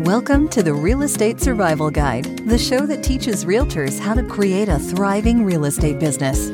Welcome to the Real Estate Survival Guide, the show that teaches realtors how to create a thriving real estate business.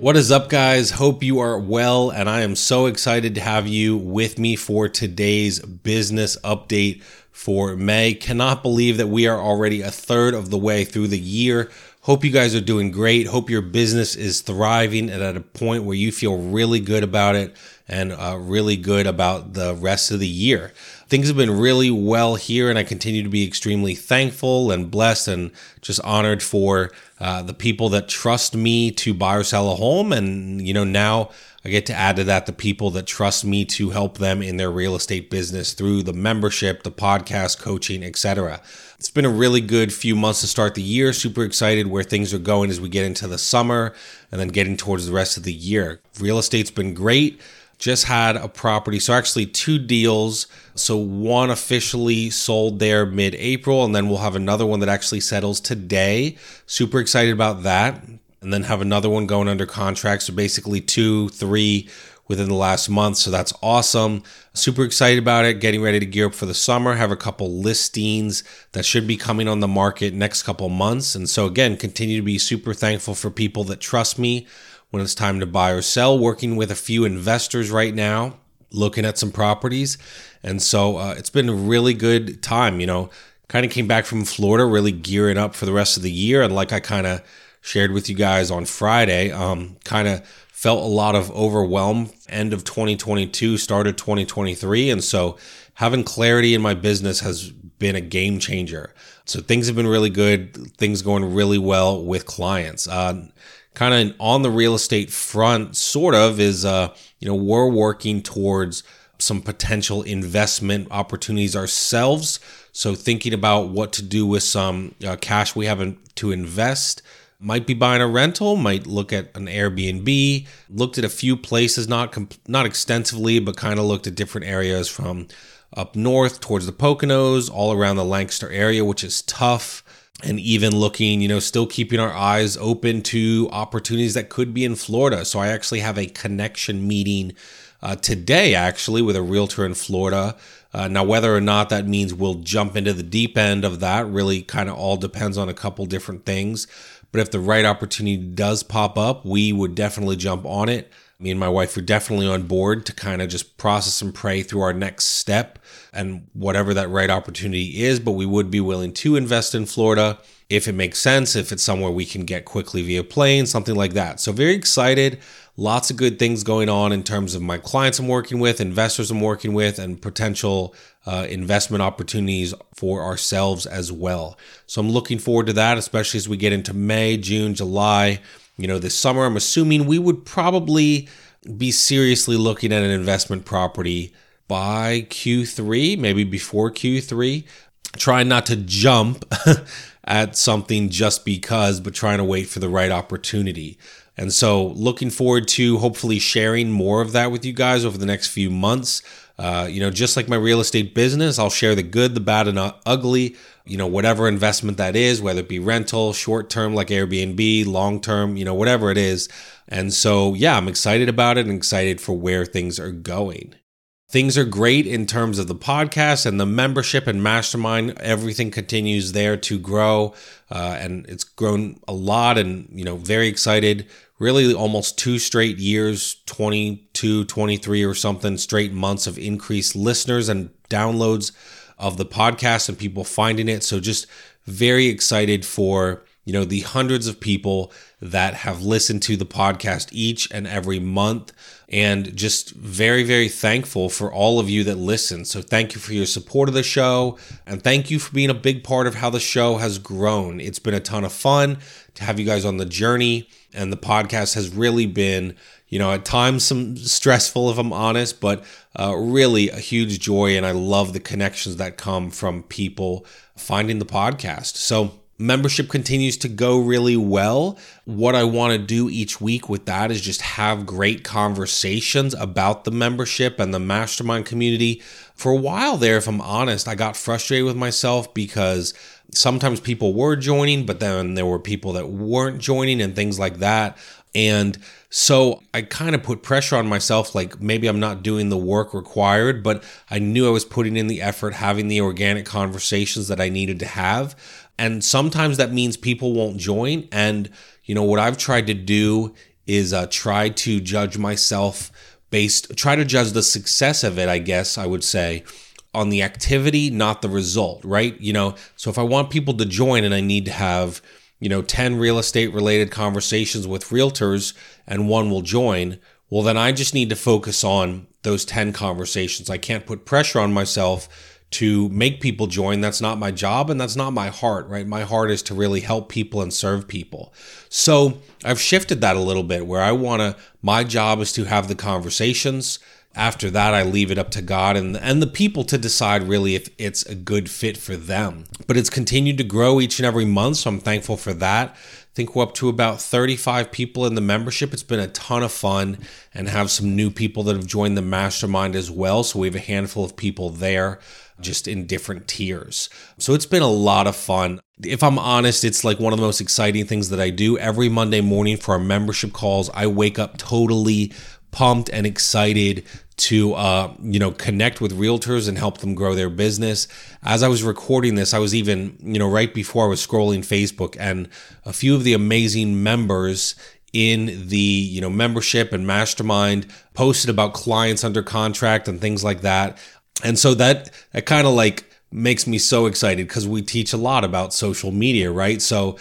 What is up, guys? Hope you are well, and I am so excited to have you with me for today's business update for May. Cannot believe that we are already a third of the way through the year. Hope you guys are doing great. Hope your business is thriving and at a point where you feel really good about it and really good about the rest of the year. Things have been really well here, and I continue to be extremely thankful and blessed and just honored for the people that trust me to buy or sell a home. And, you know, now I get to add to that the people that trust me to help them in their real estate business through the membership, the podcast, coaching, etc. It's been a really good few months to start the year. Super excited where things are going as we get into the summer and then getting towards the rest of the year. Real estate's been great. Just had a property, so actually two deals. So one officially sold there mid-April, and then we'll have another one that actually settles today. Super excited about that. And then have another one going under contract. So basically 2, 3 within the last month. So that's awesome. Super excited about it. Getting ready to gear up for the summer. Have a couple listings that should be coming on the market next couple months. And so again, continue to be super thankful for people that trust me when it's time to buy or sell. Working with a few investors right now, looking at some properties. And so it's been a really good time, you know, kind of came back from Florida, really gearing up for the rest of the year. And like I kind of shared with you guys on Friday, kind of felt a lot of overwhelm end of 2022, start of 2023. And so having clarity in my business has been a game changer. So things have been really good. Things going really well with clients. Kind of on the real estate front, sort of, is, you know, we're working towards some potential investment opportunities ourselves. So thinking about what to do with some cash we have to invest. Might be buying a rental, might look at an Airbnb. Looked at a few places, not extensively, but kind of looked at different areas from up north towards the Poconos, all around the Lancaster area, which is tough. And even looking, you know, still keeping our eyes open to opportunities that could be in Florida. So I actually have a connection meeting today, actually, with a realtor in Florida. Now, whether or not that means we'll jump into the deep end of that really kind of all depends on a couple different things. But if the right opportunity does pop up, we would definitely jump on it. Me and my wife are definitely on board to kind of just process and pray through our next step and whatever that right opportunity is. But we would be willing to invest in Florida if it makes sense, if it's somewhere we can get quickly via plane, something like that. So very excited. Lots of good things going on in terms of my clients I'm working with, investors I'm working with, and potential investment opportunities for ourselves as well. So I'm looking forward to that, especially as we get into May, June, July. You know, this summer, I'm assuming we would probably be seriously looking at an investment property by Q3, maybe before Q3. Trying not to jump at something just because, but trying to wait for the right opportunity. And so looking forward to hopefully sharing more of that with you guys over the next few months. You know, just like my real estate business, I'll share the good, the bad, and ugly, you know, whatever investment that is, whether it be rental, short-term like Airbnb, long-term, you know, whatever it is. And so, yeah, I'm excited about it and excited for where things are going. Things are great in terms of the podcast and the membership and mastermind. Everything continues there to grow, and it's grown a lot, and, you know, very excited. Really almost 2 straight years, 22, 23 or something straight months of increased listeners and downloads of the podcast and people finding it. So just very excited for, you know, the hundreds of people that have listened to the podcast each and every month, and just very, very thankful for all of you that listen. So thank you for your support of the show, and thank you for being a big part of how the show has grown. It's been a ton of fun to have you guys on the journey, and the podcast has really been, you know, at times some stressful if I'm honest, but really a huge joy, and I love the connections that come from people finding the podcast. So membership continues to go really well. What I want to do each week with that is just have great conversations about the membership and the mastermind community. For a while there, if I'm honest, I got frustrated with myself because sometimes people were joining, but then there were people that weren't joining and things like that. And so I kind of put pressure on myself, like maybe I'm not doing the work required, but I knew I was putting in the effort, having the organic conversations that I needed to have. And sometimes that means people won't join. And, you know, what I've tried to do is try to judge myself try to judge the success of it, I guess I would say, on the activity, not the result, right? You know, so if I want people to join and I need to have, you know, 10 real estate related conversations with realtors and one will join, well, then I just need to focus on those 10 conversations. I can't put pressure on myself to make people join. That's not my job and that's not my heart, right? My heart is to really help people and serve people. So I've shifted that a little bit where my job is to have the conversations. After that, I leave it up to God and the people to decide really if it's a good fit for them. But it's continued to grow each and every month, so I'm thankful for that. I think we're up to about 35 people in the membership. It's been a ton of fun and have some new people that have joined the mastermind as well. So we have a handful of people there just in different tiers. So it's been a lot of fun. If I'm honest, it's like one of the most exciting things that I do. Every Monday morning for our membership calls, I wake up totally pumped and excited to connect with realtors and help them grow their business. As I was recording this, I was even, right before I was scrolling Facebook, and a few of the amazing members in the, membership and mastermind posted about clients under contract and things like that. And so that kind of like makes me so excited because we teach a lot about social media, right? So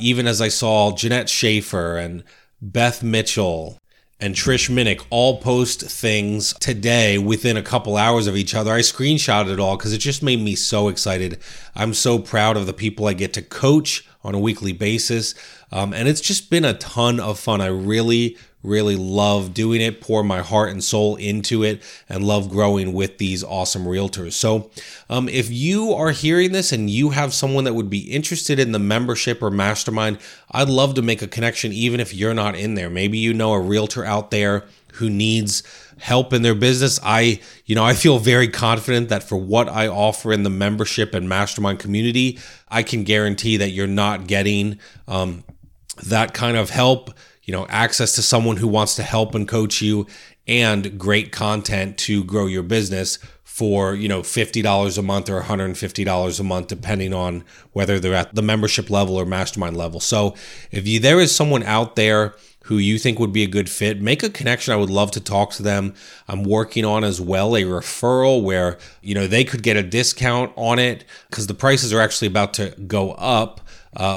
even as I saw Jeanette Schaefer and Beth Mitchell and Trish Minnick all post things today within a couple hours of each other, I screenshotted it all because it just made me so excited. I'm so proud of the people I get to coach on a weekly basis. And it's just been a ton of fun. I really, really love doing it, pour my heart and soul into it, and love growing with these awesome realtors. So if you are hearing this and you have someone that would be interested in the membership or mastermind, I'd love to make a connection even if you're not in there. Maybe you know a realtor out there who needs help in their business. I feel very confident that for what I offer in the membership and mastermind community, I can guarantee that you're not getting that kind of help, access to someone who wants to help and coach you and great content to grow your business for, $50 a month or $150 a month, depending on whether they're at the membership level or mastermind level. So if there is someone out there who you think would be a good fit, make a connection. I would love to talk to them. I'm working on as well a referral where, they could get a discount on it because the prices are actually about to go up,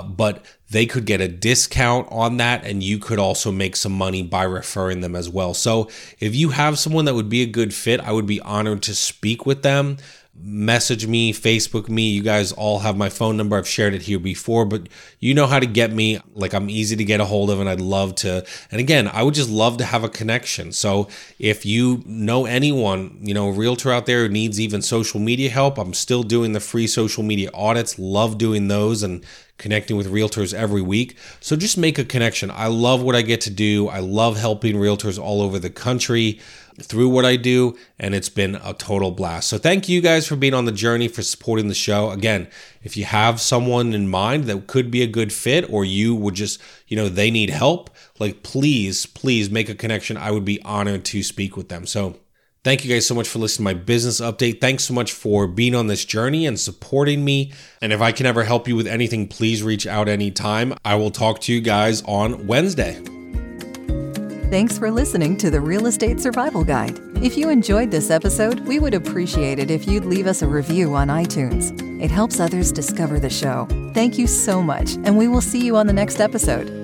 but they could get a discount on that, and you could also make some money by referring them as well. So if you have someone that would be a good fit, I would be honored to speak with them. Message me, Facebook me. You guys all have my phone number. I've shared it here before, but you know how to get me. Like, I'm easy to get a hold of, and I'd love to. And again, I would just love to have a connection. So if you know anyone, a realtor out there who needs even social media help, I'm still doing the free social media audits. Love doing those and connecting with realtors every week. So just make a connection. I love what I get to do. I love helping realtors all over the country through what I do, and it's been a total blast. So thank you guys for being on the journey, for supporting the show. Again, if you have someone in mind that could be a good fit, or you would just, they need help, like please make a connection. I would be honored to speak with them. So thank you guys so much for listening to my business update. Thanks so much for being on this journey and supporting me. And if I can ever help you with anything, please reach out anytime. I will talk to you guys on Wednesday. Thanks for listening to the Real Estate Survival Guide. If you enjoyed this episode, we would appreciate it if you'd leave us a review on iTunes. It helps others discover the show. Thank you so much, and we will see you on the next episode.